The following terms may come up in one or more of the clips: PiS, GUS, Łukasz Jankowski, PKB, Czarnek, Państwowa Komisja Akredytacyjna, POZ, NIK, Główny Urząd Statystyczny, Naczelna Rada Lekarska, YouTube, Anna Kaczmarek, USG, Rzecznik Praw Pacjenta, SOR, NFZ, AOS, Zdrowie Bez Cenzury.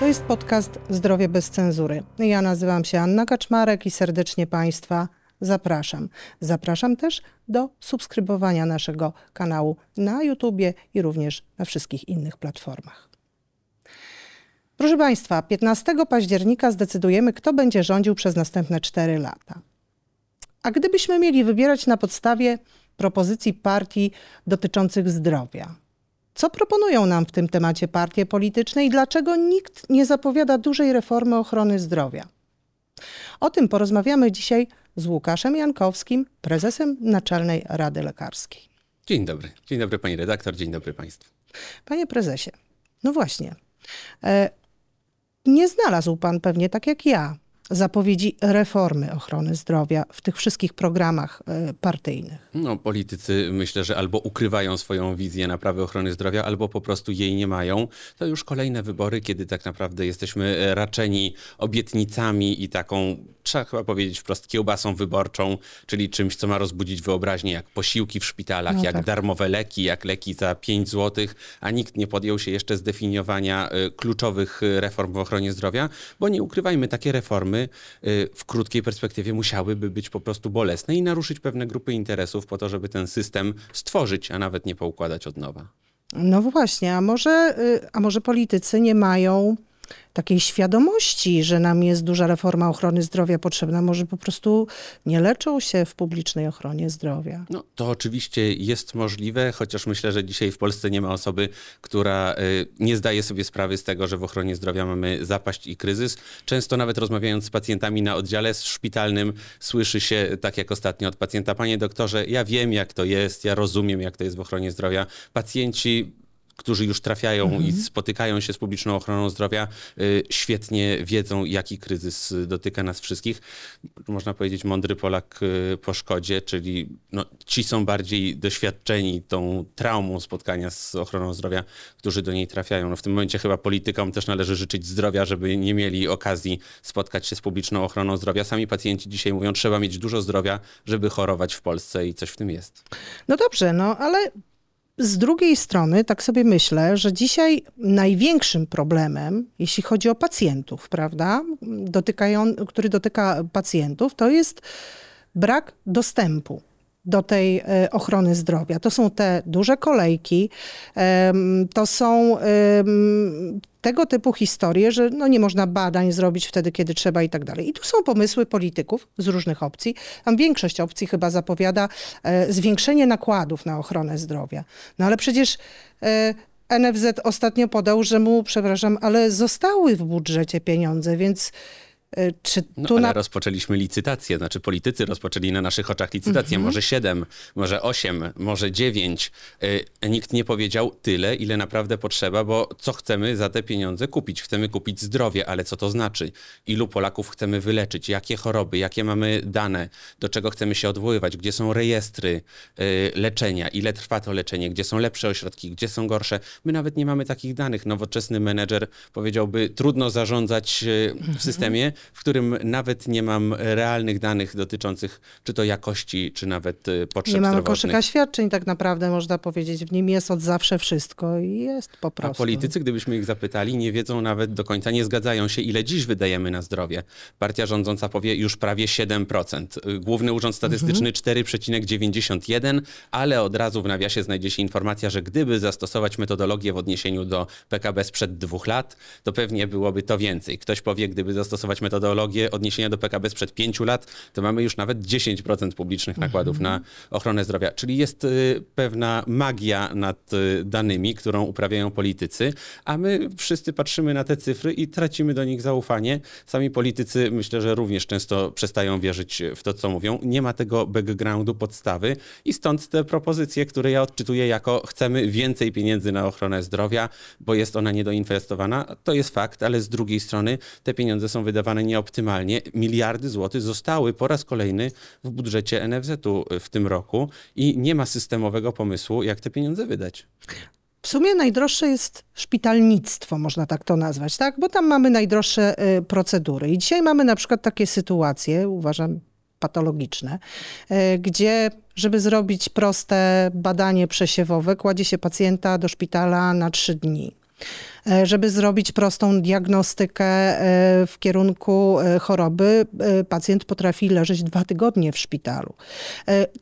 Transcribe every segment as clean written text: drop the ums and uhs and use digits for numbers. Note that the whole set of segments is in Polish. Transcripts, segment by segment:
To jest podcast Zdrowie bez cenzury. Ja nazywam się Anna Kaczmarek i serdecznie Państwa zapraszam. Zapraszam też do subskrybowania naszego kanału na YouTubie i również na wszystkich innych platformach. Proszę Państwa, 15 października zdecydujemy, kto będzie rządził przez następne 4 lata. A gdybyśmy mieli wybierać na podstawie propozycji partii dotyczących zdrowia, co proponują nam w tym temacie partie polityczne i dlaczego nikt nie zapowiada dużej reformy ochrony zdrowia? O tym porozmawiamy dzisiaj z Łukaszem Jankowskim, prezesem Naczelnej Rady Lekarskiej. Dzień dobry pani redaktor, dzień dobry państwu. Panie prezesie, no właśnie, nie znalazł pan pewnie, tak jak ja, zapowiedzi reformy ochrony zdrowia w tych wszystkich programach partyjnych. No, politycy myślę, że albo ukrywają swoją wizję naprawy ochrony zdrowia, albo po prostu jej nie mają. To już kolejne wybory, kiedy tak naprawdę jesteśmy raczeni obietnicami i taką, trzeba chyba powiedzieć wprost, kiełbasą wyborczą, czyli czymś, co ma rozbudzić wyobraźnię, jak posiłki w szpitalach, darmowe leki, jak leki za 5 zł, a nikt nie podjął się jeszcze zdefiniowania kluczowych reform w ochronie zdrowia, bo nie ukrywajmy, takie reformy w krótkiej perspektywie musiałyby być po prostu bolesne i naruszyć pewne grupy interesów po to, żeby ten system stworzyć, a nawet nie poukładać od nowa. No właśnie, a może politycy nie mają takiej świadomości, że nam jest duża reforma ochrony zdrowia potrzebna, może po prostu nie leczą się w publicznej ochronie zdrowia. No to oczywiście jest możliwe, chociaż myślę, że dzisiaj w Polsce nie ma osoby, która nie zdaje sobie sprawy z tego, że w ochronie zdrowia mamy zapaść i kryzys. Często nawet rozmawiając z pacjentami na oddziale szpitalnym słyszy się, tak jak ostatnio od pacjenta: panie doktorze, ja wiem jak to jest, ja rozumiem jak to jest w ochronie zdrowia. Pacjenci, którzy już trafiają i spotykają się z publiczną ochroną zdrowia, świetnie wiedzą, jaki kryzys dotyka nas wszystkich. Można powiedzieć mądry Polak po szkodzie, czyli no, ci są bardziej doświadczeni tą traumą spotkania z ochroną zdrowia, którzy do niej trafiają. No, w tym momencie chyba politykom też należy życzyć zdrowia, żeby nie mieli okazji spotkać się z publiczną ochroną zdrowia. Sami pacjenci dzisiaj mówią, trzeba mieć dużo zdrowia, żeby chorować w Polsce i coś w tym jest. No dobrze, no ale... Z drugiej strony, tak sobie myślę, że dzisiaj największym problemem, jeśli chodzi o pacjentów, prawda, który dotyka pacjentów, to jest brak dostępu do tej ochrony zdrowia. To są te duże kolejki, to są tego typu historie, że no nie można badań zrobić wtedy, kiedy trzeba i tak dalej. I tu są pomysły polityków z różnych opcji. Tam większość opcji chyba zapowiada zwiększenie nakładów na ochronę zdrowia. No ale przecież NFZ ostatnio podał, że mu, przepraszam, ale zostały w budżecie pieniądze, więc... Rozpoczęliśmy licytację, znaczy politycy rozpoczęli na naszych oczach licytację, może 7, może 8, może 9. Nikt nie powiedział tyle, ile naprawdę potrzeba, bo co chcemy za te pieniądze kupić? Chcemy kupić zdrowie, ale co to znaczy? Ilu Polaków chcemy wyleczyć? Jakie choroby? Jakie mamy dane? Do czego chcemy się odwoływać? Gdzie są rejestry leczenia? Ile trwa to leczenie? Gdzie są lepsze ośrodki? Gdzie są gorsze? My nawet nie mamy takich danych. Nowoczesny menedżer powiedziałby, trudno zarządzać w systemie, w którym nawet nie mam realnych danych dotyczących czy to jakości, czy nawet potrzeb zdrowotnych. Nie mamy koszyka świadczeń tak naprawdę, można powiedzieć. W nim jest od zawsze wszystko i jest po prostu. A politycy, gdybyśmy ich zapytali, nie wiedzą nawet do końca, nie zgadzają się, ile dziś wydajemy na zdrowie. Partia rządząca powie już prawie 7%. Główny Urząd Statystyczny 4,91%, ale od razu w nawiasie znajdzie się informacja, że gdyby zastosować metodologię w odniesieniu do PKB sprzed 2 lat, to pewnie byłoby to więcej. Ktoś powie, gdyby zastosować metodologię odniesienia do PKB sprzed 5 lat, to mamy już nawet 10% publicznych nakładów na ochronę zdrowia. Czyli jest pewna magia nad danymi, którą uprawiają politycy, a my wszyscy patrzymy na te cyfry i tracimy do nich zaufanie. Sami politycy myślę, że również często przestają wierzyć w to, co mówią. Nie ma tego backgroundu, podstawy i stąd te propozycje, które ja odczytuję jako chcemy więcej pieniędzy na ochronę zdrowia, bo jest ona niedoinwestowana. To jest fakt, ale z drugiej strony te pieniądze są wydawane nieoptymalnie. Miliardy złotych zostały po raz kolejny w budżecie NFZ-u w tym roku i nie ma systemowego pomysłu, jak te pieniądze wydać. W sumie najdroższe jest szpitalnictwo, można tak to nazwać, tak? Bo tam mamy najdroższe procedury. I dzisiaj mamy na przykład takie sytuacje, uważam, patologiczne, gdzie żeby zrobić proste badanie przesiewowe, kładzie się pacjenta do szpitala na 3 dni. żeby zrobić prostą diagnostykę w kierunku choroby, pacjent potrafi leżeć 2 tygodnie w szpitalu.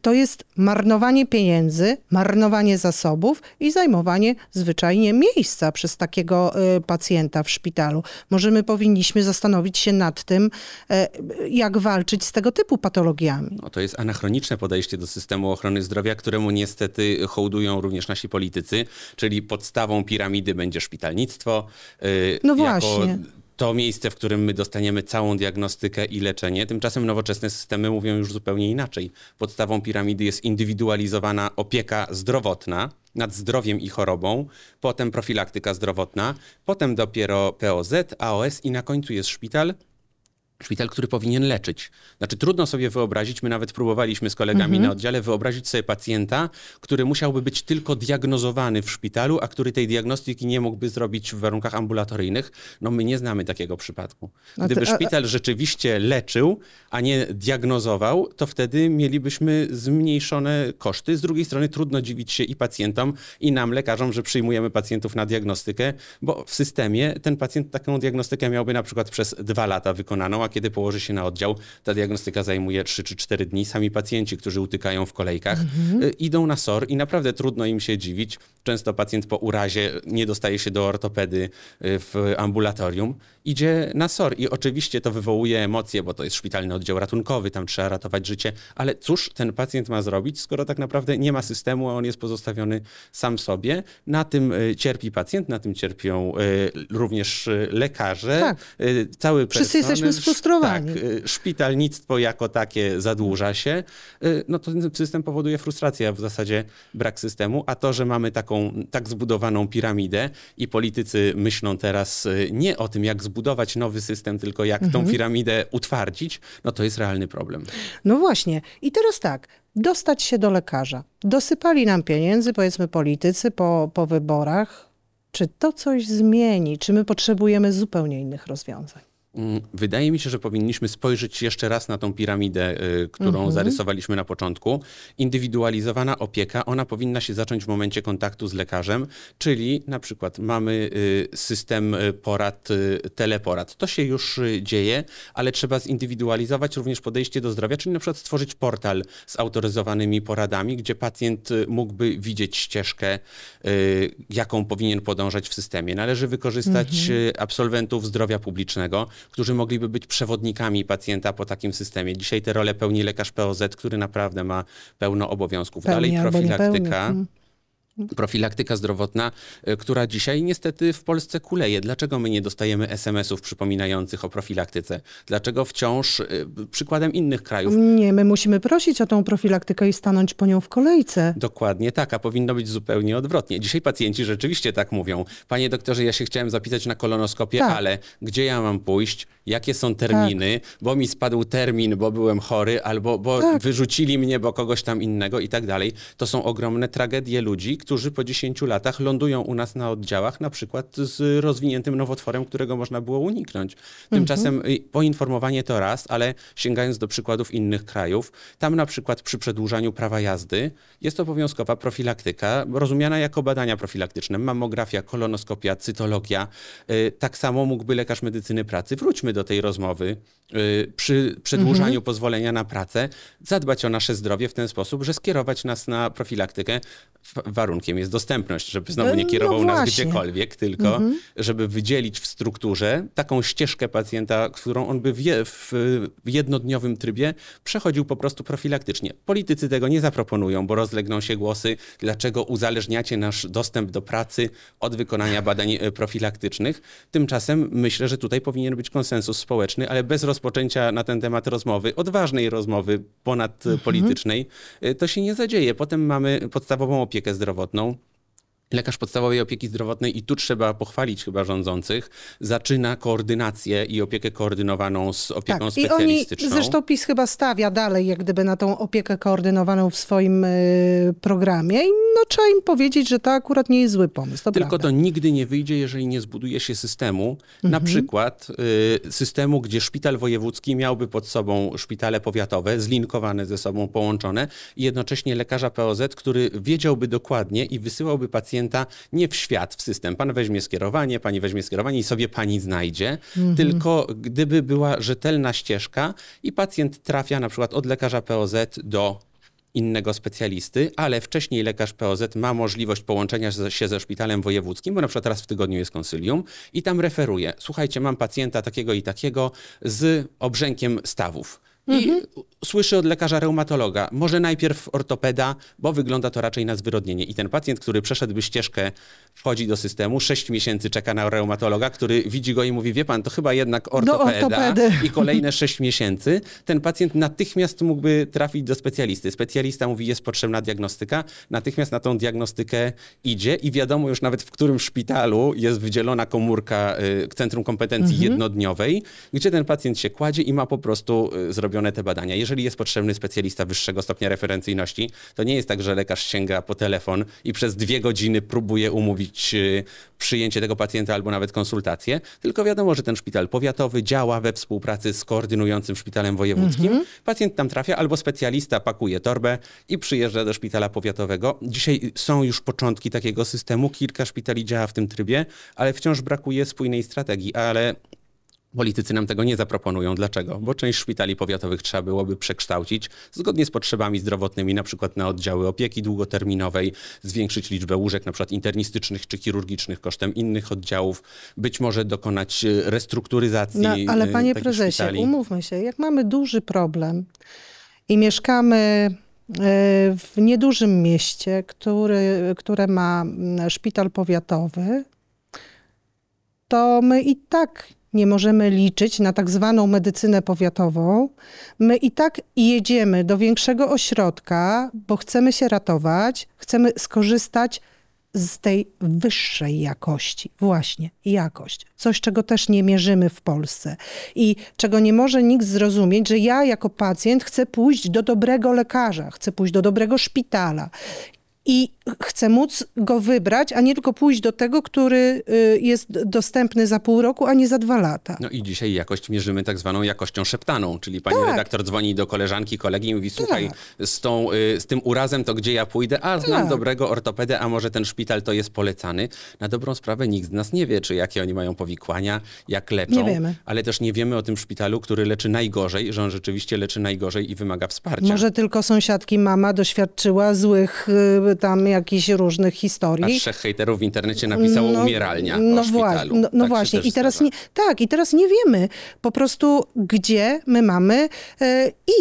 To jest marnowanie pieniędzy, marnowanie zasobów i zajmowanie zwyczajnie miejsca przez takiego pacjenta w szpitalu. Może my powinniśmy zastanowić się nad tym, jak walczyć z tego typu patologiami. No, to jest anachroniczne podejście do systemu ochrony zdrowia, któremu niestety hołdują również nasi politycy, czyli podstawą piramidy będzie szpitalnictwo. No właśnie. To miejsce, w którym my dostaniemy całą diagnostykę i leczenie. Tymczasem nowoczesne systemy mówią już zupełnie inaczej. Podstawą piramidy jest indywidualizowana opieka zdrowotna nad zdrowiem i chorobą, potem profilaktyka zdrowotna, potem dopiero POZ, AOS i na końcu jest szpital. Szpital, który powinien leczyć. Znaczy trudno sobie wyobrazić, my nawet próbowaliśmy z kolegami na oddziale wyobrazić sobie pacjenta, który musiałby być tylko diagnozowany w szpitalu, a który tej diagnostyki nie mógłby zrobić w warunkach ambulatoryjnych. No my nie znamy takiego przypadku. Gdyby szpital rzeczywiście leczył, a nie diagnozował, to wtedy mielibyśmy zmniejszone koszty. Z drugiej strony trudno dziwić się i pacjentom, i nam, lekarzom, że przyjmujemy pacjentów na diagnostykę, bo w systemie ten pacjent taką diagnostykę miałby na przykład przez 2 lata wykonaną, a kiedy położy się na oddział, ta diagnostyka zajmuje 3 czy 4 dni. Sami pacjenci, którzy utykają w kolejkach, idą na SOR i naprawdę trudno im się dziwić. Często pacjent po urazie nie dostaje się do ortopedy w ambulatorium, idzie na SOR i oczywiście to wywołuje emocje, bo to jest szpitalny oddział ratunkowy, tam trzeba ratować życie, ale cóż ten pacjent ma zrobić, skoro tak naprawdę nie ma systemu, a on jest pozostawiony sam sobie. Na tym cierpi pacjent, na tym cierpią również lekarze, cały personel. Wszyscy jesteśmy sfrustrowani. Tak, szpitalnictwo jako takie zadłuża się. No to ten system powoduje frustrację, a w zasadzie brak systemu, a to, że mamy taką tak zbudowaną piramidę i politycy myślą teraz nie o tym, jak zbudować nowy system, tylko jak tą piramidę utwardzić, no to jest realny problem. No właśnie. I teraz tak, dostać się do lekarza. Dosypali nam pieniędzy, powiedzmy politycy po wyborach. Czy to coś zmieni? Czy my potrzebujemy zupełnie innych rozwiązań? Wydaje mi się, że powinniśmy spojrzeć jeszcze raz na tą piramidę, którą zarysowaliśmy na początku. Indywidualizowana opieka, ona powinna się zacząć w momencie kontaktu z lekarzem, czyli na przykład mamy system porad, teleporad. To się już dzieje, ale trzeba zindywidualizować również podejście do zdrowia, czyli na przykład stworzyć portal z autoryzowanymi poradami, gdzie pacjent mógłby widzieć ścieżkę, jaką powinien podążać w systemie. Należy wykorzystać absolwentów zdrowia publicznego, którzy mogliby być przewodnikami pacjenta po takim systemie. Dzisiaj tę rolę pełni lekarz POZ, który naprawdę ma pełno obowiązków. Dalej profilaktyka. Profilaktyka zdrowotna, która dzisiaj niestety w Polsce kuleje. Dlaczego my nie dostajemy SMS-ów przypominających o profilaktyce? Dlaczego wciąż przykładem innych krajów? Nie, my musimy prosić o tą profilaktykę i stanąć po nią w kolejce. Dokładnie tak, a powinno być zupełnie odwrotnie. Dzisiaj pacjenci rzeczywiście tak mówią. Panie doktorze, ja się chciałem zapisać na kolonoskopię, ale gdzie ja mam pójść? Jakie są terminy? Bo mi spadł termin, bo byłem chory, albo bo wyrzucili mnie, bo kogoś tam innego i tak dalej. To są ogromne tragedie ludzi, którzy po 10 latach lądują u nas na oddziałach, na przykład z rozwiniętym nowotworem, którego można było uniknąć. Tymczasem poinformowanie to raz, ale sięgając do przykładów innych krajów, tam na przykład przy przedłużaniu prawa jazdy jest obowiązkowa profilaktyka, rozumiana jako badania profilaktyczne, mammografia, kolonoskopia, cytologia. Tak samo mógłby lekarz medycyny pracy. Wróćmy do tej rozmowy. Przy przedłużaniu pozwolenia na pracę zadbać o nasze zdrowie w ten sposób, że skierować nas na profilaktykę. Warunkiem jest dostępność, żeby znowu nie kierował nas gdziekolwiek, tylko żeby wydzielić w strukturze taką ścieżkę pacjenta, którą on by w jednodniowym trybie przechodził po prostu profilaktycznie. Politycy tego nie zaproponują, bo rozlegną się głosy, dlaczego uzależniacie nasz dostęp do pracy od wykonania badań profilaktycznych. Tymczasem myślę, że tutaj powinien być konsensus społeczny, ale bez rozpoczęcia na ten temat rozmowy, odważnej rozmowy ponadpolitycznej, to się nie zadzieje. Potem mamy podstawową opiekę zdrowotną. Lekarz podstawowej opieki zdrowotnej, i tu trzeba pochwalić chyba rządzących, zaczyna koordynację i opiekę koordynowaną z opieką specjalistyczną. I oni, zresztą PiS chyba stawia dalej jak gdyby na tą opiekę koordynowaną w swoim programie i no, trzeba im powiedzieć, że to akurat nie jest zły pomysł. To Tylko prawda. To nigdy nie wyjdzie, jeżeli nie zbuduje się systemu, na przykład systemu, gdzie szpital wojewódzki miałby pod sobą szpitale powiatowe, zlinkowane ze sobą, połączone i jednocześnie lekarza POZ, który wiedziałby dokładnie i wysyłałby pacjenta pacjenta nie w świat, w system. Pan weźmie skierowanie, pani weźmie skierowanie i sobie pani znajdzie. Tylko gdyby była rzetelna ścieżka i pacjent trafia na przykład od lekarza POZ do innego specjalisty, ale wcześniej lekarz POZ ma możliwość połączenia się ze szpitalem wojewódzkim, bo na przykład raz w tygodniu jest konsylium i tam referuje. Słuchajcie, mam pacjenta takiego i takiego z obrzękiem stawów. I słyszy od lekarza reumatologa, może najpierw ortopeda, bo wygląda to raczej na zwyrodnienie. I ten pacjent, który przeszedłby ścieżkę, wchodzi do systemu, 6 miesięcy czeka na reumatologa, który widzi go i mówi, wie pan, to chyba jednak ortopeda i kolejne 6 miesięcy. Ten pacjent natychmiast mógłby trafić do specjalisty. Specjalista mówi, jest potrzebna diagnostyka, natychmiast na tą diagnostykę idzie i wiadomo już nawet, w którym szpitalu jest wydzielona komórka Centrum Kompetencji Jednodniowej, gdzie ten pacjent się kładzie i ma po prostu zrobione te badania. Jeżeli jest potrzebny specjalista wyższego stopnia referencyjności, to nie jest tak, że lekarz sięga po telefon i przez 2 godziny próbuje umówić przyjęcie tego pacjenta albo nawet konsultację, tylko wiadomo, że ten szpital powiatowy działa we współpracy z koordynującym szpitalem wojewódzkim. Pacjent tam trafia albo specjalista pakuje torbę i przyjeżdża do szpitala powiatowego. Dzisiaj są już początki takiego systemu, kilka szpitali działa w tym trybie, ale wciąż brakuje spójnej strategii, ale politycy nam tego nie zaproponują. Dlaczego? Bo część szpitali powiatowych trzeba byłoby przekształcić zgodnie z potrzebami zdrowotnymi, na przykład na oddziały opieki długoterminowej, zwiększyć liczbę łóżek na przykład internistycznych czy chirurgicznych kosztem innych oddziałów, być może dokonać restrukturyzacji takich szpitali. No, ale panie prezesie, umówmy się, jak mamy duży problem i mieszkamy w niedużym mieście, które ma szpital powiatowy, to my i tak nie możemy liczyć na tak zwaną medycynę powiatową. My i tak jedziemy do większego ośrodka, bo chcemy się ratować, chcemy skorzystać z tej wyższej jakości. Właśnie, jakość. Coś, czego też nie mierzymy w Polsce. I czego nie może nikt zrozumieć, że ja jako pacjent chcę pójść do dobrego lekarza, chcę pójść do dobrego szpitala. I chcę móc go wybrać, a nie tylko pójść do tego, który jest dostępny za pół roku, a nie za 2 lata. No i dzisiaj jakość mierzymy tak zwaną jakością szeptaną, czyli pani redaktor dzwoni do koleżanki, kolegi i mówi, słuchaj, z tym urazem to gdzie ja pójdę? A znam dobrego ortopedę, a może ten szpital to jest polecany. Na dobrą sprawę nikt z nas nie wie, czy jakie oni mają powikłania, jak leczą. Nie wiemy. Ale też nie wiemy o tym szpitalu, który leczy najgorzej, że on rzeczywiście leczy najgorzej i wymaga wsparcia. Może tylko sąsiadki mama doświadczyła złych tam jakichś różnych historii. A 3 hejterów w internecie napisało umieralnia o szpitalu. No właśnie. I teraz nie wiemy po prostu, gdzie my mamy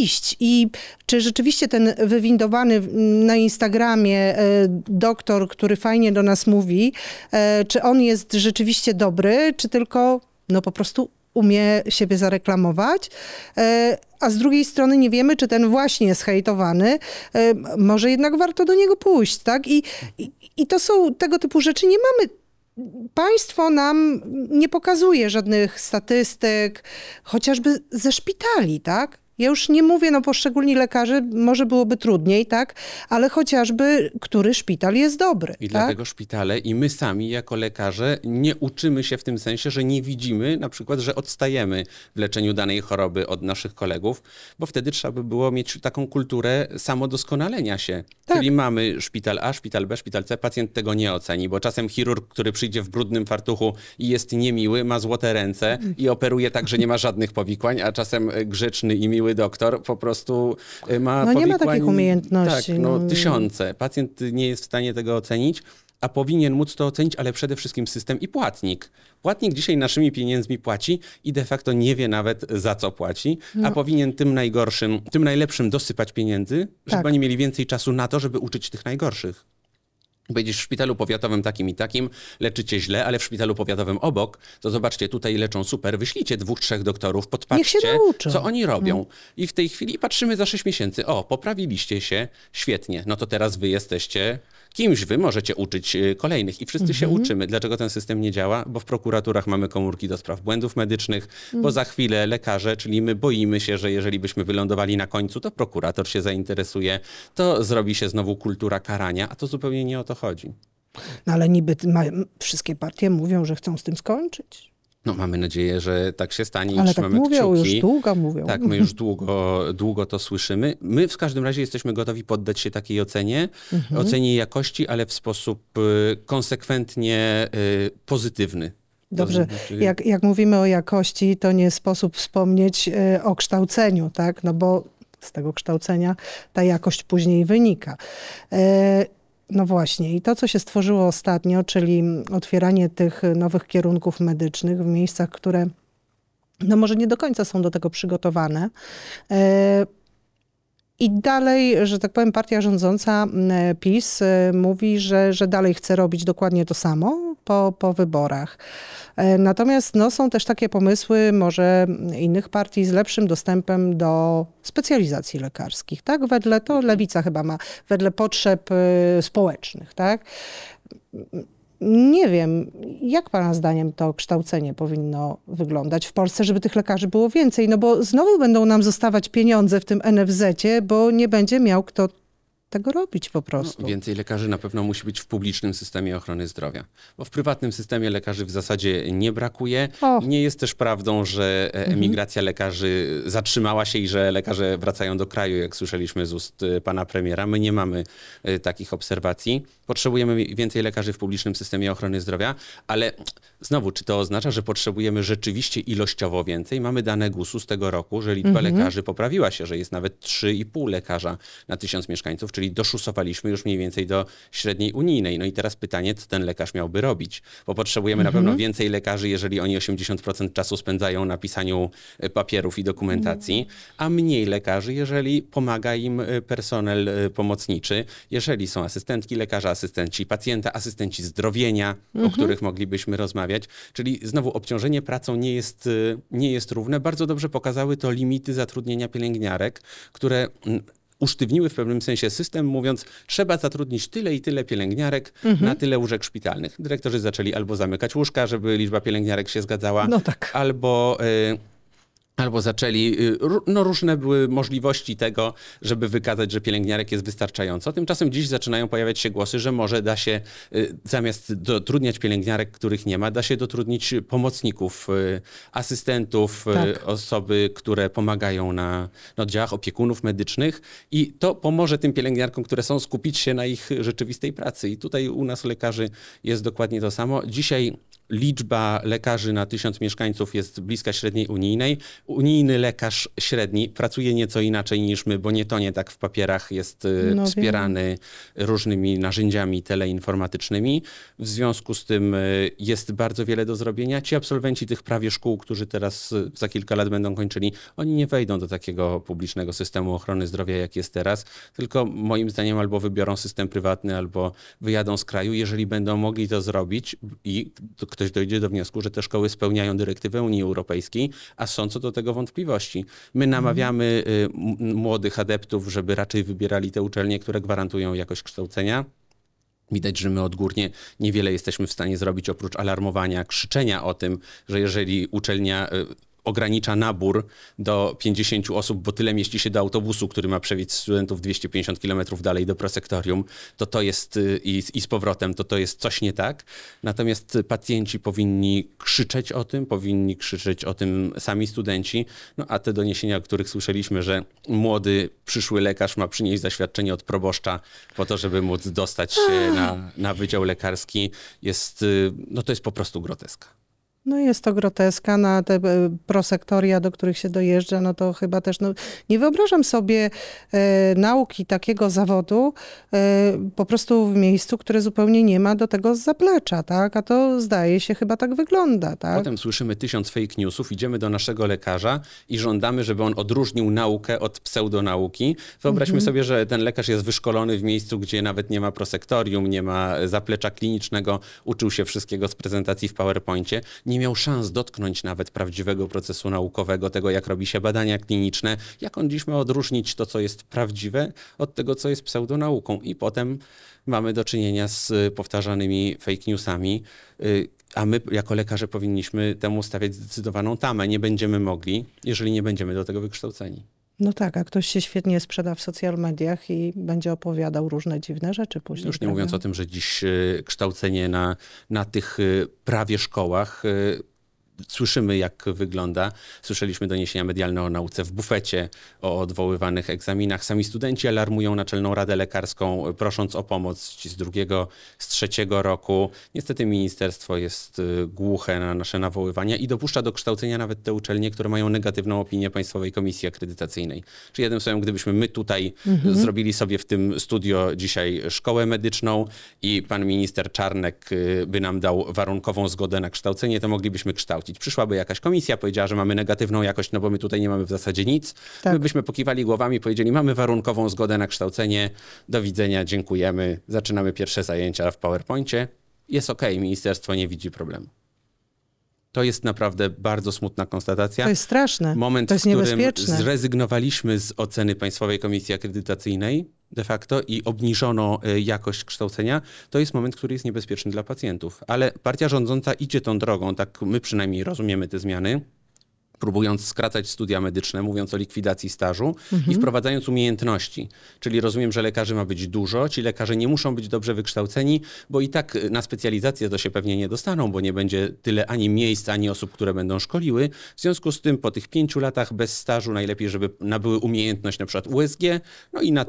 iść. I czy rzeczywiście ten wywindowany na Instagramie doktor, który fajnie do nas mówi, czy on jest rzeczywiście dobry, czy tylko po prostu umie siebie zareklamować, a z drugiej strony nie wiemy, czy ten właśnie zhejtowany, może jednak warto do niego pójść, tak? I to są tego typu rzeczy. Nie mamy, państwo nam nie pokazuje żadnych statystyk, chociażby ze szpitali, tak? Ja już nie mówię, poszczególni lekarzy, może byłoby trudniej, tak? Ale chociażby, który szpital jest dobry. I dlatego szpitale i my sami jako lekarze nie uczymy się w tym sensie, że nie widzimy na przykład, że odstajemy w leczeniu danej choroby od naszych kolegów, bo wtedy trzeba by było mieć taką kulturę samodoskonalenia się. Tak. Czyli mamy szpital A, szpital B, szpital C, pacjent tego nie oceni, bo czasem chirurg, który przyjdzie w brudnym fartuchu i jest niemiły, ma złote ręce i operuje tak, że nie ma żadnych powikłań, a czasem grzeczny i miły doktor po prostu ma powikłań. Nie ma takich umiejętności. Tak, tysiące. Pacjent nie jest w stanie tego ocenić, a powinien móc to ocenić, ale przede wszystkim system i płatnik. Płatnik dzisiaj naszymi pieniędzmi płaci i de facto nie wie nawet, za co płaci, a powinien tym najlepszym dosypać pieniędzy, żeby oni mieli więcej czasu na to, żeby uczyć tych najgorszych. Będziesz w szpitalu powiatowym takim i takim, leczycie źle, ale w szpitalu powiatowym obok, to zobaczcie, tutaj leczą super, wyślijcie 2-3 doktorów, podpatrzcie, co oni robią. I w tej chwili patrzymy za 6 miesięcy, o, poprawiliście się, świetnie, no to teraz wy jesteście kimś, wy możecie uczyć kolejnych i wszyscy się uczymy. Dlaczego ten system nie działa? Bo w prokuraturach mamy komórki do spraw błędów medycznych, bo za chwilę lekarze, czyli my boimy się, że jeżeli byśmy wylądowali na końcu, to prokurator się zainteresuje, to zrobi się znowu kultura karania, a to zupełnie nie o to chodzi. No ale niby wszystkie partie mówią, że chcą z tym skończyć. No, mamy nadzieję, że tak się stanie i ale trzymamy tak mówią, kciuki. Już długo mówią. Tak, my już długo to słyszymy. My w każdym razie jesteśmy gotowi poddać się takiej ocenie, ocenie jakości, ale w sposób konsekwentnie pozytywny. Dobrze, jak mówimy o jakości, to nie sposób wspomnieć o kształceniu, tak? No bo z tego kształcenia ta jakość później wynika. No właśnie. I to, co się stworzyło ostatnio, czyli otwieranie tych nowych kierunków medycznych w miejscach, które no może nie do końca są do tego przygotowane. I dalej, że tak powiem, partia rządząca PiS mówi, że dalej chce robić dokładnie to samo po wyborach. Natomiast no, są też takie pomysły może innych partii z lepszym dostępem do specjalizacji lekarskich, tak? Wedle to Lewica chyba ma, wedle potrzeb społecznych, tak? Nie wiem, jak pana zdaniem to kształcenie powinno wyglądać w Polsce, żeby tych lekarzy było więcej? No bo znowu będą nam zostawać pieniądze w tym NFZ-cie, bo nie będzie miał kto tego robić po prostu. No, więcej lekarzy na pewno musi być w publicznym systemie ochrony zdrowia, bo w prywatnym systemie lekarzy w zasadzie nie brakuje. Nie jest też prawdą, że emigracja lekarzy zatrzymała się i że lekarze wracają do kraju, jak słyszeliśmy z ust pana premiera. My nie mamy takich obserwacji. Potrzebujemy więcej lekarzy w publicznym systemie ochrony zdrowia, ale znowu, czy to oznacza, że potrzebujemy rzeczywiście ilościowo więcej? Mamy dane GUS-u z tego roku, że liczba lekarzy poprawiła się, że jest nawet 3,5 lekarza na 1000 mieszkańców, czyli doszusowaliśmy już mniej więcej do średniej unijnej. No i teraz pytanie, co ten lekarz miałby robić? Bo potrzebujemy na pewno więcej lekarzy, jeżeli oni 80% czasu spędzają na pisaniu papierów i dokumentacji, a mniej lekarzy, jeżeli pomaga im personel pomocniczy, jeżeli są asystentki lekarza, asystenci pacjenta, asystenci zdrowienia, o których moglibyśmy rozmawiać. Czyli znowu obciążenie pracą nie jest równe. Bardzo dobrze pokazały to limity zatrudnienia pielęgniarek, które usztywniły w pewnym sensie system, mówiąc, trzeba zatrudnić tyle i tyle pielęgniarek na tyle łóżek szpitalnych. Dyrektorzy zaczęli albo zamykać łóżka, żeby liczba pielęgniarek się zgadzała, no tak. Albo zaczęli, no różne były możliwości tego, żeby wykazać, że pielęgniarek jest wystarczająco. Tymczasem dziś zaczynają pojawiać się głosy, że może da się, zamiast dotrudniać pielęgniarek, których nie ma, da się dotrudnić pomocników, asystentów, tak. Osoby, które pomagają na oddziałach, opiekunów medycznych i to pomoże tym pielęgniarkom, które są, skupić się na ich rzeczywistej pracy. I tutaj u nas lekarzy jest dokładnie to samo. Dzisiaj liczba lekarzy na 1000 mieszkańców jest bliska średniej unijnej. Unijny lekarz średni pracuje nieco inaczej niż my, bo nie tonie tak w papierach, jest wspierany różnymi narzędziami teleinformatycznymi. W związku z tym jest bardzo wiele do zrobienia. Ci absolwenci tych prawie szkół, którzy teraz za kilka lat będą kończyli, oni nie wejdą do takiego publicznego systemu ochrony zdrowia, jak jest teraz, tylko moim zdaniem albo wybiorą system prywatny, albo wyjadą z kraju, jeżeli będą mogli to zrobić i ktoś dojdzie do wniosku, że te szkoły spełniają dyrektywę Unii Europejskiej, a są co do tego wątpliwości. My namawiamy młodych adeptów, żeby raczej wybierali te uczelnie, które gwarantują jakość kształcenia. Widać, że my odgórnie niewiele jesteśmy w stanie zrobić oprócz alarmowania, krzyczenia o tym, że jeżeli uczelnia ogranicza nabór do 50 osób, bo tyle mieści się do autobusu, który ma przewieźć studentów 250 km dalej do prosektorium, to jest i z powrotem, to jest coś nie tak. Natomiast pacjenci powinni krzyczeć o tym, sami studenci, no a te doniesienia, o których słyszeliśmy, że młody przyszły lekarz ma przynieść zaświadczenie od proboszcza po to, żeby móc dostać się na wydział lekarski, to jest po prostu groteska. No jest to groteska, na te prosektoria, do których się dojeżdża, no to chyba też, no nie wyobrażam sobie nauki takiego zawodu po prostu w miejscu, które zupełnie nie ma do tego zaplecza, tak? A to zdaje się chyba tak wygląda, tak? Potem słyszymy 1000 fake newsów, idziemy do naszego lekarza i żądamy, żeby on odróżnił naukę od pseudonauki. Wyobraźmy sobie, że ten lekarz jest wyszkolony w miejscu, gdzie nawet nie ma prosektorium, nie ma zaplecza klinicznego, uczył się wszystkiego z prezentacji w PowerPoincie. Nie miał szans dotknąć nawet prawdziwego procesu naukowego, tego jak robi się badania kliniczne, jak on dziś ma odróżnić to, co jest prawdziwe od tego, co jest pseudonauką. I potem mamy do czynienia z powtarzanymi fake newsami, a my jako lekarze powinniśmy temu stawiać zdecydowaną tamę. Nie będziemy mogli, jeżeli nie będziemy do tego wykształceni. No tak, a ktoś się świetnie sprzeda w social mediach i będzie opowiadał różne dziwne rzeczy później. Już nie mówiąc o tym, że dziś kształcenie na tych prawie szkołach Słyszymy, jak wygląda, słyszeliśmy doniesienia medialne o nauce w bufecie, o odwoływanych egzaminach. Sami studenci alarmują Naczelną Radę Lekarską, prosząc o pomoc, ci z drugiego, z trzeciego roku. Niestety ministerstwo jest głuche na nasze nawoływania i dopuszcza do kształcenia nawet te uczelnie, które mają negatywną opinię Państwowej Komisji Akredytacyjnej. Czyli jednym słowem, gdybyśmy my tutaj zrobili sobie w tym studio dzisiaj szkołę medyczną i pan minister Czarnek by nam dał warunkową zgodę na kształcenie, to moglibyśmy kształcić. Przyszłaby jakaś komisja, powiedziała, że mamy negatywną jakość, no bo my tutaj nie mamy w zasadzie nic. Tak. My byśmy pokiwali głowami, powiedzieli, mamy warunkową zgodę na kształcenie, do widzenia, dziękujemy, zaczynamy pierwsze zajęcia w PowerPoincie. Jest okej, ministerstwo nie widzi problemu. To jest naprawdę bardzo smutna konstatacja. To jest straszne, moment, to jest niebezpieczne. W którym zrezygnowaliśmy z oceny Państwowej Komisji Akredytacyjnej de facto i obniżono jakość kształcenia, to jest moment, który jest niebezpieczny dla pacjentów. Ale partia rządząca idzie tą drogą, tak my przynajmniej rozumiemy te zmiany, próbując skracać studia medyczne, mówiąc o likwidacji stażu i wprowadzając umiejętności. Czyli rozumiem, że lekarzy ma być dużo, ci lekarze nie muszą być dobrze wykształceni, bo i tak na specjalizację to się pewnie nie dostaną, bo nie będzie tyle ani miejsc, ani osób, które będą szkoliły. W związku z tym po tych 5 latach bez stażu najlepiej, żeby nabyły umiejętność na przykład USG, no i na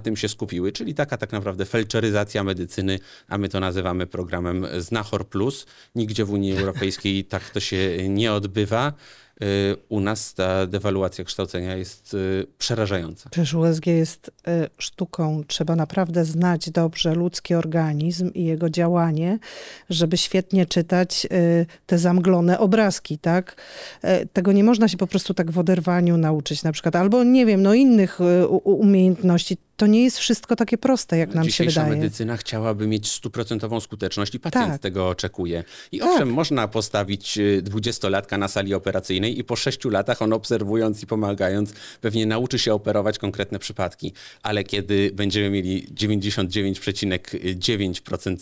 tym się skupiły. Czyli taka tak naprawdę felczeryzacja medycyny, a my to nazywamy programem Znachor Plus. Nigdzie w Unii Europejskiej tak to się nie odbywa. U nas ta dewaluacja kształcenia jest przerażająca. Przecież USG jest sztuką. Trzeba naprawdę znać dobrze ludzki organizm i jego działanie, żeby świetnie czytać te zamglone obrazki, tak? Tego nie można się po prostu tak w oderwaniu nauczyć na przykład, albo nie wiem, no innych umiejętności. To nie jest wszystko takie proste, jak nam się wydaje. Dzisiejsza medycyna chciałaby mieć 100% skuteczność i pacjent tego oczekuje. I owszem, można postawić 20-latka na sali operacyjnej i po 6 latach on obserwując i pomagając pewnie nauczy się operować konkretne przypadki. Ale kiedy będziemy mieli 99,9%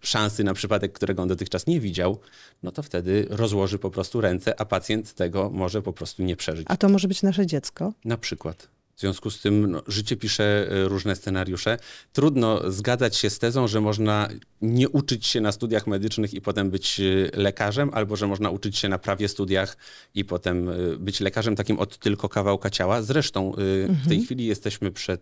szansy na przypadek, którego on dotychczas nie widział, no to wtedy rozłoży po prostu ręce, a pacjent tego może po prostu nie przeżyć. A to może być nasze dziecko? Na przykład. W związku z tym życie pisze różne scenariusze. Trudno zgadzać się z tezą, że można nie uczyć się na studiach medycznych i potem być lekarzem, albo że można uczyć się na prawie studiach i potem być lekarzem takim od tylko kawałka ciała. Zresztą w tej chwili jesteśmy przed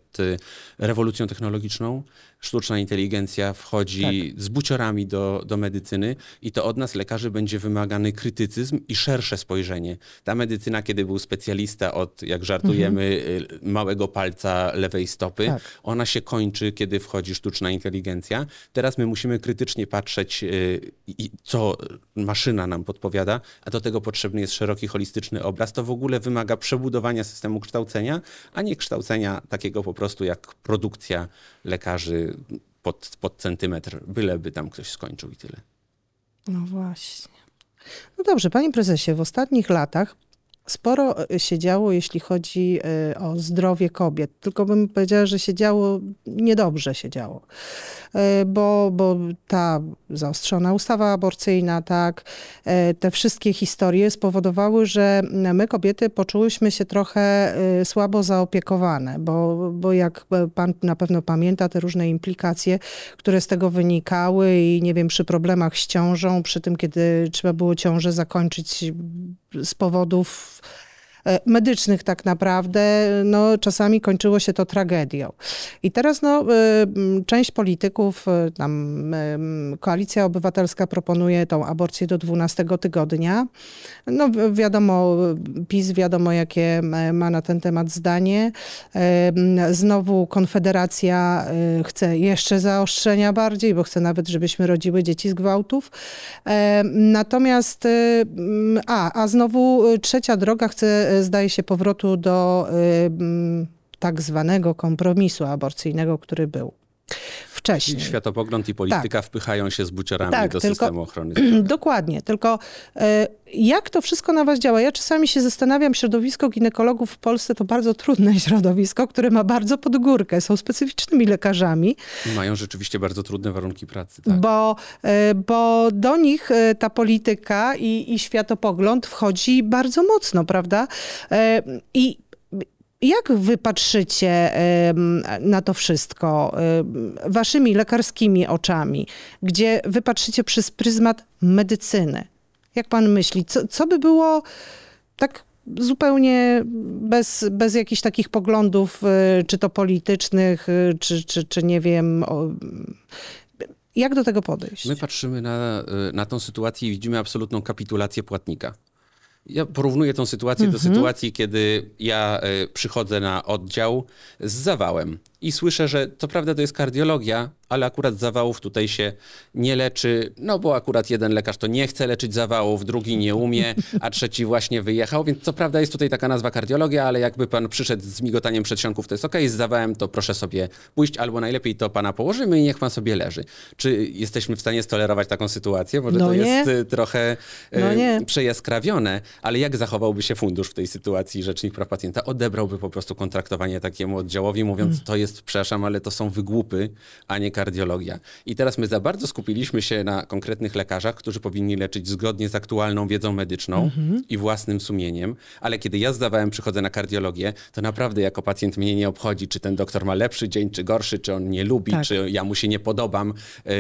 rewolucją technologiczną. Sztuczna inteligencja wchodzi z buciorami do medycyny i to od nas, lekarzy, będzie wymagany krytycyzm i szersze spojrzenie. Ta medycyna, kiedy był specjalista od, jak żartujemy, małego palca lewej stopy, ona się kończy, kiedy wchodzi sztuczna inteligencja. Teraz my musimy krytycznie patrzeć, co maszyna nam podpowiada, a do tego potrzebny jest szeroki, holistyczny obraz. To w ogóle wymaga przebudowania systemu kształcenia, a nie kształcenia takiego po prostu jak produkcja lekarzy pod centymetr, byleby tam ktoś skończył i tyle. No właśnie. No dobrze, panie prezesie, w ostatnich latach sporo się działo, jeśli chodzi o zdrowie kobiet. Tylko bym powiedziała, że się działo, niedobrze się działo. Bo ta zaostrzona ustawa aborcyjna, tak, te wszystkie historie spowodowały, że my kobiety poczułyśmy się trochę słabo zaopiekowane, bo jak pan na pewno pamięta te różne implikacje, które z tego wynikały i nie wiem, przy problemach z ciążą, przy tym, kiedy trzeba było ciążę zakończyć z powodów medycznych tak naprawdę, no czasami kończyło się to tragedią. I teraz no, część polityków, tam Koalicja Obywatelska proponuje tą aborcję do 12 tygodnia. No wiadomo, PiS wiadomo jakie ma na ten temat zdanie. Znowu Konfederacja chce jeszcze zaostrzenia bardziej, bo chce nawet, żebyśmy rodziły dzieci z gwałtów. Natomiast, a znowu Trzecia Droga chce, zdaje się, powrotu do tak zwanego kompromisu aborcyjnego, który był wcześniej. Światopogląd i polityka wpychają się z buciorami do systemu ochrony zdrowia. Dokładnie, tylko jak to wszystko na was działa? Ja czasami się zastanawiam, środowisko ginekologów w Polsce to bardzo trudne środowisko, które ma bardzo pod górkę, są specyficznymi lekarzami. Mają rzeczywiście bardzo trudne warunki pracy. Tak. Bo do nich ta polityka i światopogląd wchodzi bardzo mocno, prawda? Jak wy patrzycie na to wszystko waszymi lekarskimi oczami, gdzie wy patrzycie przez pryzmat medycyny? Jak pan myśli, co by było tak zupełnie bez jakichś takich poglądów, czy to politycznych, czy nie wiem... Jak do tego podejść? My patrzymy na tą sytuację i widzimy absolutną kapitulację płatnika. Ja porównuję tą sytuację do sytuacji, kiedy ja przychodzę na oddział z zawałem i słyszę, że co prawda to jest kardiologia, ale akurat zawałów tutaj się nie leczy, no bo akurat jeden lekarz to nie chce leczyć zawałów, drugi nie umie, a trzeci właśnie wyjechał, więc co prawda jest tutaj taka nazwa kardiologia, ale jakby pan przyszedł z migotaniem przedsionków, to jest okej, z zawałem to proszę sobie pójść, albo najlepiej to pana położymy i niech pan sobie leży. Czy jesteśmy w stanie stolerować taką sytuację? Może no to nie jest trochę przejaskrawione, ale jak zachowałby się fundusz w tej sytuacji? Rzecznik Praw Pacjenta odebrałby po prostu kontraktowanie takiemu oddziałowi, mówiąc, to jest, przepraszam, ale to są wygłupy, a nie kardiologia. I teraz my za bardzo skupiliśmy się na konkretnych lekarzach, którzy powinni leczyć zgodnie z aktualną wiedzą medyczną i własnym sumieniem, ale kiedy ja zdawałem, przychodzę na kardiologię, to naprawdę jako pacjent mnie nie obchodzi, czy ten doktor ma lepszy dzień, czy gorszy, czy on nie lubi, czy ja mu się nie podobam,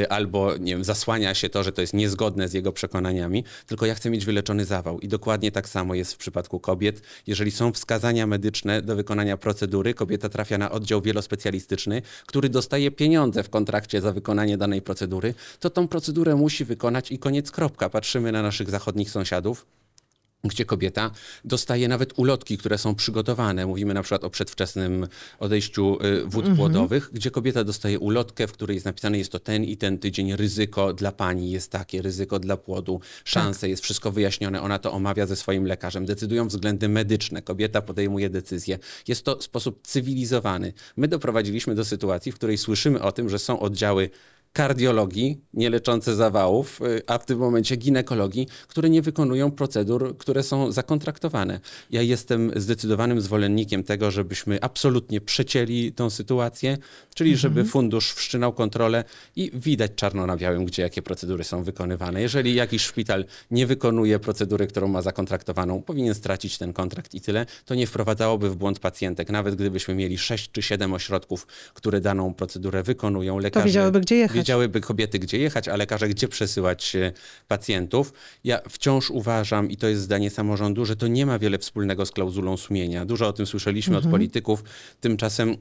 albo nie wiem, zasłania się to, że to jest niezgodne z jego przekonaniami, tylko ja chcę mieć wyleczony zawał. I dokładnie tak samo jest w przypadku kobiet. Jeżeli są wskazania medyczne do wykonania procedury, kobieta trafia na oddział wielospecjalistyczny, który dostaje pieniądze w kontrakcie za wykonanie danej procedury, to tą procedurę musi wykonać i koniec, kropka. Patrzymy na naszych zachodnich sąsiadów, gdzie kobieta dostaje nawet ulotki, które są przygotowane. Mówimy na przykład o przedwczesnym odejściu wód płodowych, gdzie kobieta dostaje ulotkę, w której jest napisane, jest to ten i ten tydzień, ryzyko dla pani jest takie, ryzyko dla płodu, szanse, jest wszystko wyjaśnione, ona to omawia ze swoim lekarzem. Decydują względy medyczne, kobieta podejmuje decyzję. Jest to sposób cywilizowany. My doprowadziliśmy do sytuacji, w której słyszymy o tym, że są oddziały kardiologii, nie leczące zawałów, a w tym momencie ginekologii, które nie wykonują procedur, które są zakontraktowane. Ja jestem zdecydowanym zwolennikiem tego, żebyśmy absolutnie przecięli tą sytuację, czyli żeby fundusz wszczynał kontrolę i widać czarno na białym, gdzie jakie procedury są wykonywane. Jeżeli jakiś szpital nie wykonuje procedury, którą ma zakontraktowaną, powinien stracić ten kontrakt i tyle. To nie wprowadzałoby w błąd pacjentek, nawet gdybyśmy mieli 6 czy 7 ośrodków, które daną procedurę wykonują. Lekarze wiedziałyby, gdzie jechać. Wiedziałyby kobiety, gdzie jechać, a lekarze, gdzie przesyłać pacjentów. Ja wciąż uważam, i to jest zdanie samorządu, że to nie ma wiele wspólnego z klauzulą sumienia. Dużo o tym słyszeliśmy od polityków. Tymczasem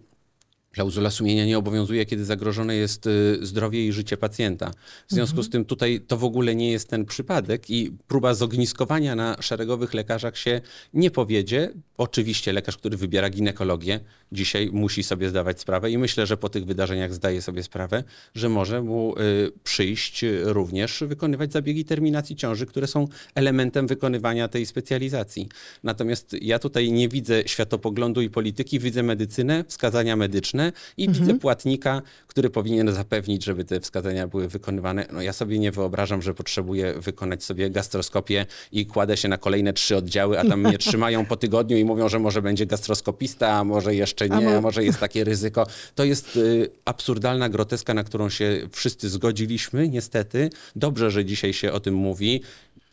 klauzula sumienia nie obowiązuje, kiedy zagrożone jest zdrowie i życie pacjenta. W związku z tym tutaj to w ogóle nie jest ten przypadek i próba zogniskowania na szeregowych lekarzach się nie powiedzie. Oczywiście lekarz, który wybiera ginekologię, dzisiaj musi sobie zdawać sprawę i myślę, że po tych wydarzeniach zdaje sobie sprawę, że może mu przyjść również wykonywać zabiegi terminacji ciąży, które są elementem wykonywania tej specjalizacji. Natomiast ja tutaj nie widzę światopoglądu i polityki, widzę medycynę, wskazania medyczne, i widzę płatnika, który powinien zapewnić, żeby te wskazania były wykonywane. No ja sobie nie wyobrażam, że potrzebuję wykonać sobie gastroskopię i kładę się na kolejne 3 oddziały, a tam mnie trzymają po tygodniu i mówią, że może będzie gastroskopista, a może jeszcze nie, a może jest takie ryzyko. To jest absurdalna groteska, na którą się wszyscy zgodziliśmy, niestety. Dobrze, że dzisiaj się o tym mówi.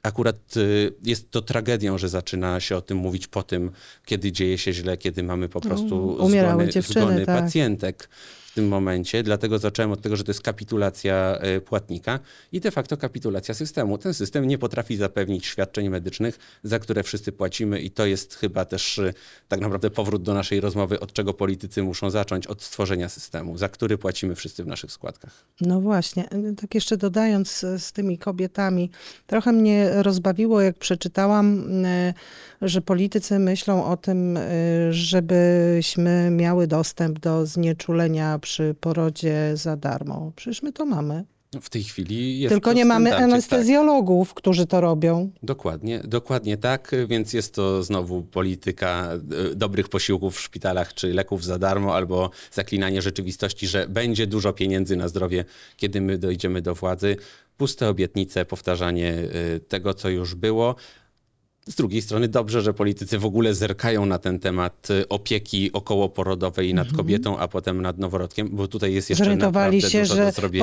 Akurat jest to tragedią, że zaczyna się o tym mówić po tym, kiedy dzieje się źle, kiedy mamy po prostu zgony pacjentek w tym momencie. Dlatego zacząłem od tego, że to jest kapitulacja płatnika i de facto kapitulacja systemu. Ten system nie potrafi zapewnić świadczeń medycznych, za które wszyscy płacimy i to jest chyba też tak naprawdę powrót do naszej rozmowy, od czego politycy muszą zacząć, od stworzenia systemu, za który płacimy wszyscy w naszych składkach. No właśnie, tak jeszcze dodając z tymi kobietami, trochę mnie rozbawiło, jak przeczytałam, że politycy myślą o tym, żebyśmy miały dostęp do znieczulenia przy porodzie za darmo. Przecież my to mamy. W tej chwili jest. Tylko nie mamy anestezjologów, którzy to robią. Dokładnie tak, więc jest to znowu polityka dobrych posiłków w szpitalach, czy leków za darmo, albo zaklinanie rzeczywistości, że będzie dużo pieniędzy na zdrowie, kiedy my dojdziemy do władzy. Puste obietnice, powtarzanie tego, co już było. Z drugiej strony dobrze, że politycy w ogóle zerkają na ten temat opieki okołoporodowej nad kobietą, a potem nad noworodkiem, bo tutaj jest jeszcze naprawdę dużo do zrobienia. Zorientowali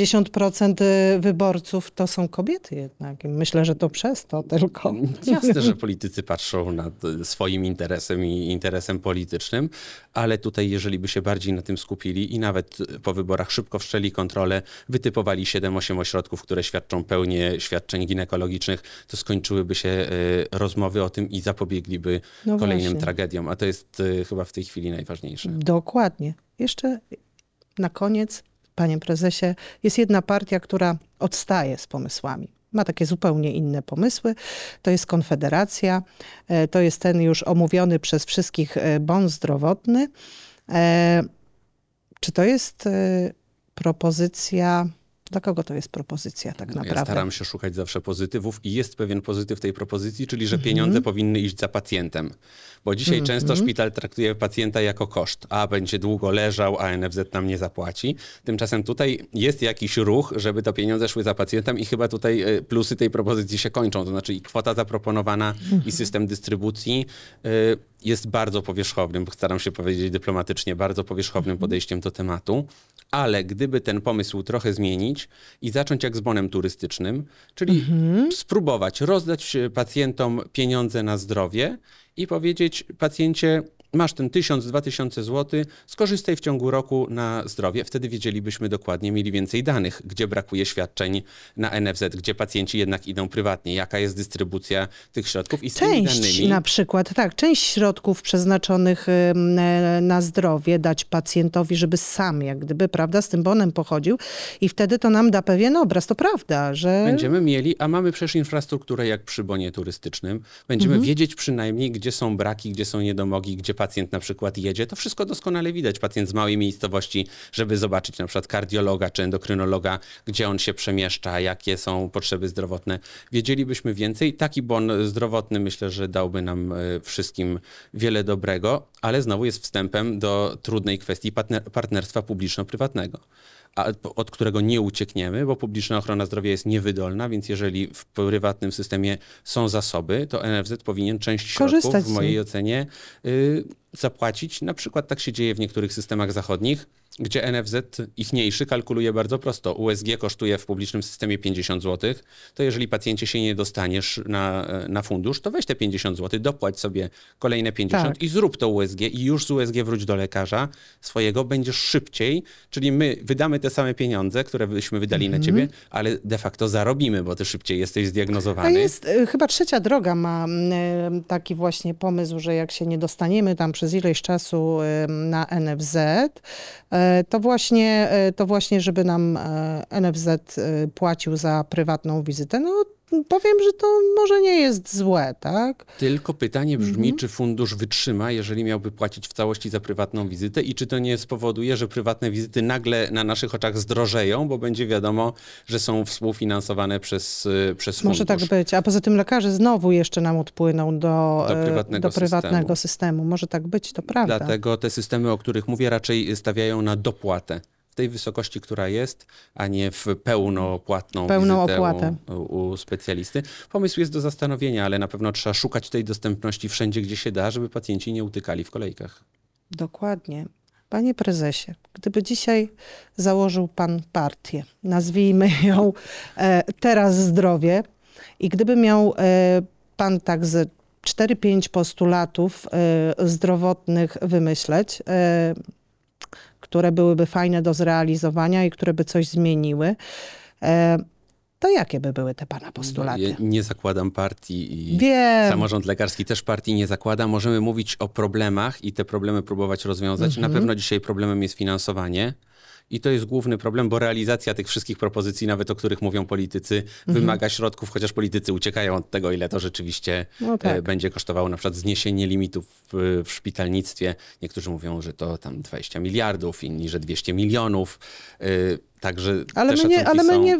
się, że ponad 50% wyborców to są kobiety jednak. Myślę, że to przez to tylko. Jasne, że politycy patrzą nad swoim interesem i interesem politycznym, ale tutaj jeżeli by się bardziej na tym skupili i nawet po wyborach szybko wszczęli kontrolę, wytypowali 7-8 ośrodków, które świadczą pełnię świadczeń ginekologicznych, to skończyłyby się rozmowy o tym i zapobiegliby kolejnym tragediom. A to jest chyba w tej chwili najważniejsze. Dokładnie. Jeszcze na koniec, panie prezesie, jest jedna partia, która odstaje z pomysłami. Ma takie zupełnie inne pomysły. To jest Konfederacja. To jest ten już omówiony przez wszystkich bon zdrowotny. Czy to jest propozycja... Dla kogo to jest propozycja tak naprawdę? Ja staram się szukać zawsze pozytywów i jest pewien pozytyw tej propozycji, czyli że pieniądze powinny iść za pacjentem. Bo dzisiaj często szpital traktuje pacjenta jako koszt, a będzie długo leżał, a NFZ nam nie zapłaci. Tymczasem tutaj jest jakiś ruch, żeby to pieniądze szły za pacjentem i chyba tutaj plusy tej propozycji się kończą. To znaczy i kwota zaproponowana i system dystrybucji jest bardzo powierzchownym, staram się powiedzieć dyplomatycznie, bardzo powierzchownym podejściem do tematu. Ale gdyby ten pomysł trochę zmienić i zacząć jak z bonem turystycznym, czyli spróbować rozdać pacjentom pieniądze na zdrowie i powiedzieć pacjencie, masz ten 1000, 2000 zł, skorzystaj w ciągu roku na zdrowie. Wtedy wiedzielibyśmy dokładnie, mieli więcej danych, gdzie brakuje świadczeń na NFZ, gdzie pacjenci jednak idą prywatnie, jaka jest dystrybucja tych środków i z tymi danymi. Na przykład, tak, część środków przeznaczonych na zdrowie dać pacjentowi, żeby sam jak gdyby, prawda, z tym bonem pochodził i wtedy to nam da pewien obraz. To prawda, że... Będziemy mieli, a mamy przecież infrastrukturę jak przy bonie turystycznym. Będziemy wiedzieć przynajmniej, gdzie są braki, gdzie są niedomogi, gdzie pacjent na przykład jedzie, to wszystko doskonale widać. Pacjent z małej miejscowości, żeby zobaczyć na przykład kardiologa czy endokrynologa, gdzie on się przemieszcza, jakie są potrzeby zdrowotne. Wiedzielibyśmy więcej. Taki bon zdrowotny myślę, że dałby nam wszystkim wiele dobrego, ale znowu jest wstępem do trudnej kwestii partnerstwa publiczno-prywatnego, od którego nie uciekniemy, bo publiczna ochrona zdrowia jest niewydolna, więc jeżeli w prywatnym systemie są zasoby, to NFZ powinien część środków, w mojej ocenie, zapłacić. Na przykład tak się dzieje w niektórych systemach zachodnich, gdzie NFZ ichniejszy kalkuluje bardzo prosto. USG kosztuje w publicznym systemie 50 zł, to jeżeli pacjencie się nie dostaniesz na fundusz, to weź te 50 zł, dopłać sobie kolejne 50 i zrób to USG i już z USG wróć do lekarza swojego, będziesz szybciej, czyli my wydamy te same pieniądze, które byśmy wydali na ciebie, ale de facto zarobimy, bo ty szybciej jesteś zdiagnozowany. A jest, chyba Trzecia Droga ma taki właśnie pomysł, że jak się nie dostaniemy tam przez ileś czasu na NFZ, to właśnie, żeby nam NFZ płacił za prywatną wizytę, no powiem, że to może nie jest złe, tak? Tylko pytanie brzmi, czy fundusz wytrzyma, jeżeli miałby płacić w całości za prywatną wizytę i czy to nie spowoduje, że prywatne wizyty nagle na naszych oczach zdrożeją, bo będzie wiadomo, że są współfinansowane przez fundusz. Może tak być, a poza tym lekarze znowu jeszcze nam odpłyną do prywatnego systemu. Może tak być, to prawda. Dlatego te systemy, o których mówię, raczej stawiają na dopłatę. W tej wysokości, która jest, a nie w pełną opłatę u specjalisty. Pomysł jest do zastanowienia, ale na pewno trzeba szukać tej dostępności wszędzie, gdzie się da, żeby pacjenci nie utykali w kolejkach. Dokładnie. Panie prezesie, gdyby dzisiaj założył pan partię, nazwijmy ją Teraz Zdrowie, i gdyby miał pan tak z 4-5 postulatów zdrowotnych wymyśleć, które byłyby fajne do zrealizowania i które by coś zmieniły, to jakie by były te pana postulaty? Ja nie zakładam partii i samorząd lekarski też partii nie zakłada. Możemy mówić o problemach i te problemy próbować rozwiązać. Na pewno dzisiaj problemem jest finansowanie. I to jest główny problem, bo realizacja tych wszystkich propozycji, nawet o których mówią politycy, wymaga środków, chociaż politycy uciekają od tego, ile to rzeczywiście będzie kosztowało. Na przykład zniesienie limitów w szpitalnictwie. Niektórzy mówią, że to tam 20 miliardów, inni, że 200 milionów. Także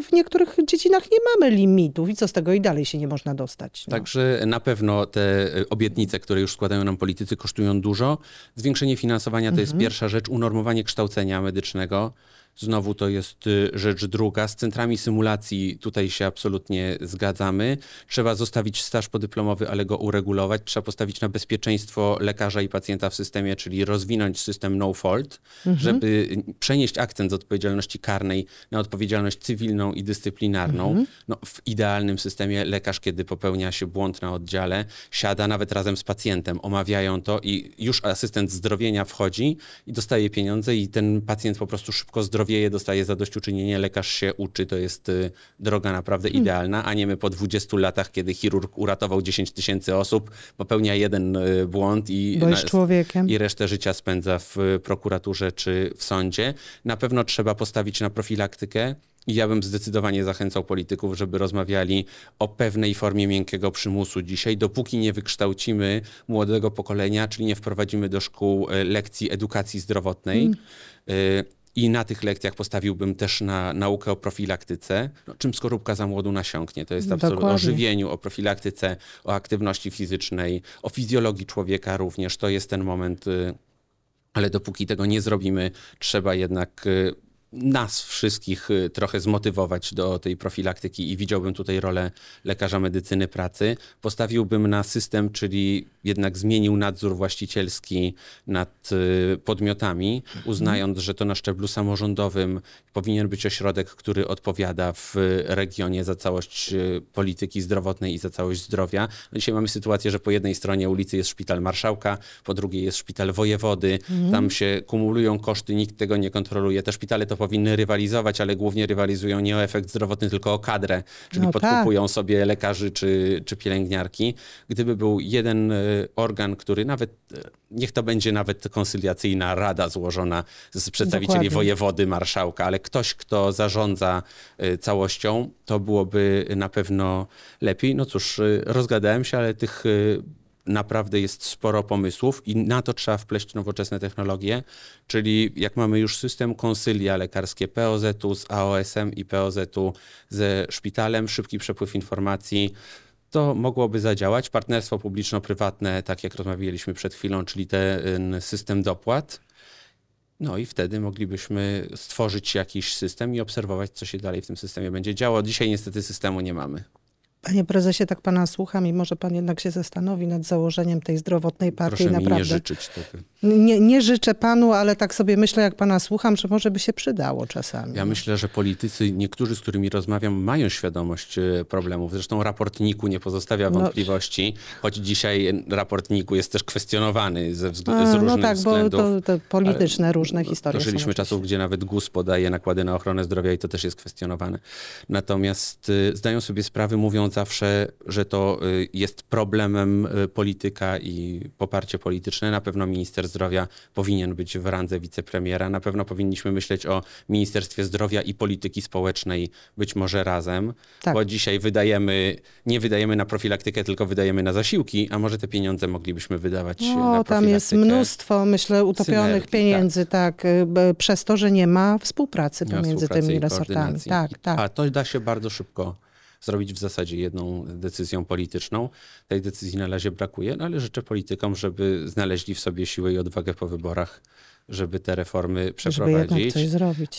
w niektórych dziedzinach nie mamy limitów i co z tego i dalej się nie można dostać. No. Także na pewno te obietnice, które już składają nam politycy, kosztują dużo. Zwiększenie finansowania to jest pierwsza rzecz, unormowanie kształcenia medycznego. Znowu to jest rzecz druga. Z centrami symulacji tutaj się absolutnie zgadzamy. Trzeba zostawić staż podyplomowy, ale go uregulować. Trzeba postawić na bezpieczeństwo lekarza i pacjenta w systemie, czyli rozwinąć system no fault, żeby przenieść akcent z odpowiedzialności karnej na odpowiedzialność cywilną i dyscyplinarną. No, w idealnym systemie lekarz, kiedy popełnia się błąd na oddziale, siada nawet razem z pacjentem, omawiają to i już asystent zdrowienia wchodzi i dostaje pieniądze i ten pacjent po prostu szybko zdrowieje, dostaje zadośćuczynienie, lekarz się uczy. To jest droga naprawdę idealna, a nie my po 20 latach, kiedy chirurg uratował 10 tysięcy osób, popełnia jeden błąd i resztę życia spędza w prokuraturze czy w sądzie. Na pewno trzeba postawić na profilaktykę. I ja bym zdecydowanie zachęcał polityków, żeby rozmawiali o pewnej formie miękkiego przymusu dzisiaj, dopóki nie wykształcimy młodego pokolenia, czyli nie wprowadzimy do szkół lekcji edukacji zdrowotnej. I na tych lekcjach postawiłbym też na naukę o profilaktyce, czym skorupka za młodu nasiąknie. To jest absolutnie o żywieniu, o profilaktyce, o aktywności fizycznej, o fizjologii człowieka również. To jest ten moment, ale dopóki tego nie zrobimy, trzeba jednak nas wszystkich trochę zmotywować do tej profilaktyki i widziałbym tutaj rolę lekarza medycyny pracy. Postawiłbym na system, czyli jednak zmienił nadzór właścicielski nad podmiotami, uznając, że to na szczeblu samorządowym powinien być ośrodek, który odpowiada w regionie za całość polityki zdrowotnej i za całość zdrowia. Dzisiaj mamy sytuację, że po jednej stronie ulicy jest szpital marszałka, po drugiej jest szpital wojewody. Tam się kumulują koszty, nikt tego nie kontroluje. Te szpitale to powinny rywalizować, ale głównie rywalizują nie o efekt zdrowotny, tylko o kadrę, czyli podkupują sobie lekarzy czy pielęgniarki. Gdyby był jeden organ, który nawet, niech to będzie nawet konsyliacyjna rada złożona z przedstawicieli wojewody, marszałka, ale ktoś, kto zarządza całością, to byłoby na pewno lepiej. No cóż, rozgadałem się, ale tych naprawdę jest sporo pomysłów i na to trzeba wpleść nowoczesne technologie, czyli jak mamy już system konsylia lekarskie POZ-u z AOS-em i POZ-u ze szpitalem, szybki przepływ informacji, to mogłoby zadziałać. Partnerstwo publiczno-prywatne, tak jak rozmawialiśmy przed chwilą, czyli ten system dopłat. No i wtedy moglibyśmy stworzyć jakiś system i obserwować, co się dalej w tym systemie będzie działo. Dzisiaj niestety systemu nie mamy. Panie prezesie, tak pana słucham i może pan jednak się zastanowi nad założeniem tej zdrowotnej partii. Proszę mi nie życzyć tego. Nie życzę panu, ale tak sobie myślę, jak pana słucham, że może by się przydało czasami. Ja myślę, że politycy, niektórzy, z którymi rozmawiam, mają świadomość problemów. Zresztą raport NIK-u nie pozostawia wątpliwości, choć dzisiaj raport NIK-u jest też kwestionowany z różnych względów. Bo to polityczne różne historie. Dożyliśmy czasów, gdzie nawet GUS podaje nakłady na ochronę zdrowia i to też jest kwestionowane. Natomiast zdają sobie sprawę, mówią zawsze, że to jest problemem polityka i poparcie polityczne. Na pewno minister zdrowia powinien być w randze wicepremiera. Na pewno powinniśmy myśleć o Ministerstwie Zdrowia i Polityki Społecznej być może razem, bo dzisiaj nie wydajemy na profilaktykę, tylko wydajemy na zasiłki, a może te pieniądze moglibyśmy wydawać na profilaktykę. Tam jest mnóstwo, myślę, utopionych pieniędzy, przez to, że nie ma współpracy pomiędzy tymi resortami. A to da się bardzo szybko zrobić w zasadzie jedną decyzją polityczną. Tej decyzji na razie brakuje, no ale życzę politykom, żeby znaleźli w sobie siłę i odwagę po wyborach, żeby te reformy przeprowadzić. Żeby jednak coś zrobić,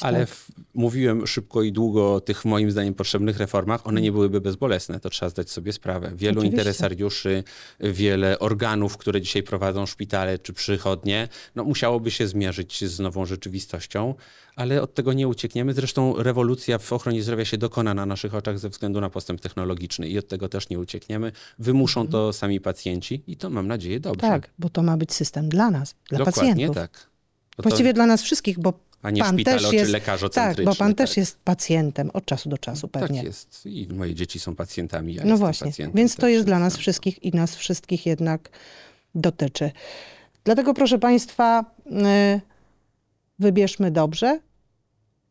mówiłem szybko i długo o tych moim zdaniem potrzebnych reformach. One nie byłyby bezbolesne, to trzeba zdać sobie sprawę. Wielu interesariuszy, wiele organów, które dzisiaj prowadzą szpitale czy przychodnie, no musiałoby się zmierzyć z nową rzeczywistością, ale od tego nie uciekniemy. Zresztą rewolucja w ochronie zdrowia się dokona na naszych oczach ze względu na postęp technologiczny i od tego też nie uciekniemy. Wymuszą to sami pacjenci i to, mam nadzieję, dobrze. Tak, bo to ma być system dla nas, dla pacjentów. Właściwie dla nas wszystkich, bo pan też jest, jest pacjentem od czasu do czasu pewnie. Tak jest. I moje dzieci są pacjentami. Ja pacjentem, więc to jest dla nas wszystkich i nas wszystkich jednak dotyczy. Dlatego, proszę państwa, wybierzmy dobrze.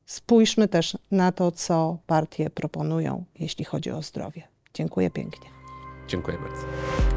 Spójrzmy też na to, co partie proponują, jeśli chodzi o zdrowie. Dziękuję pięknie. Dziękuję bardzo.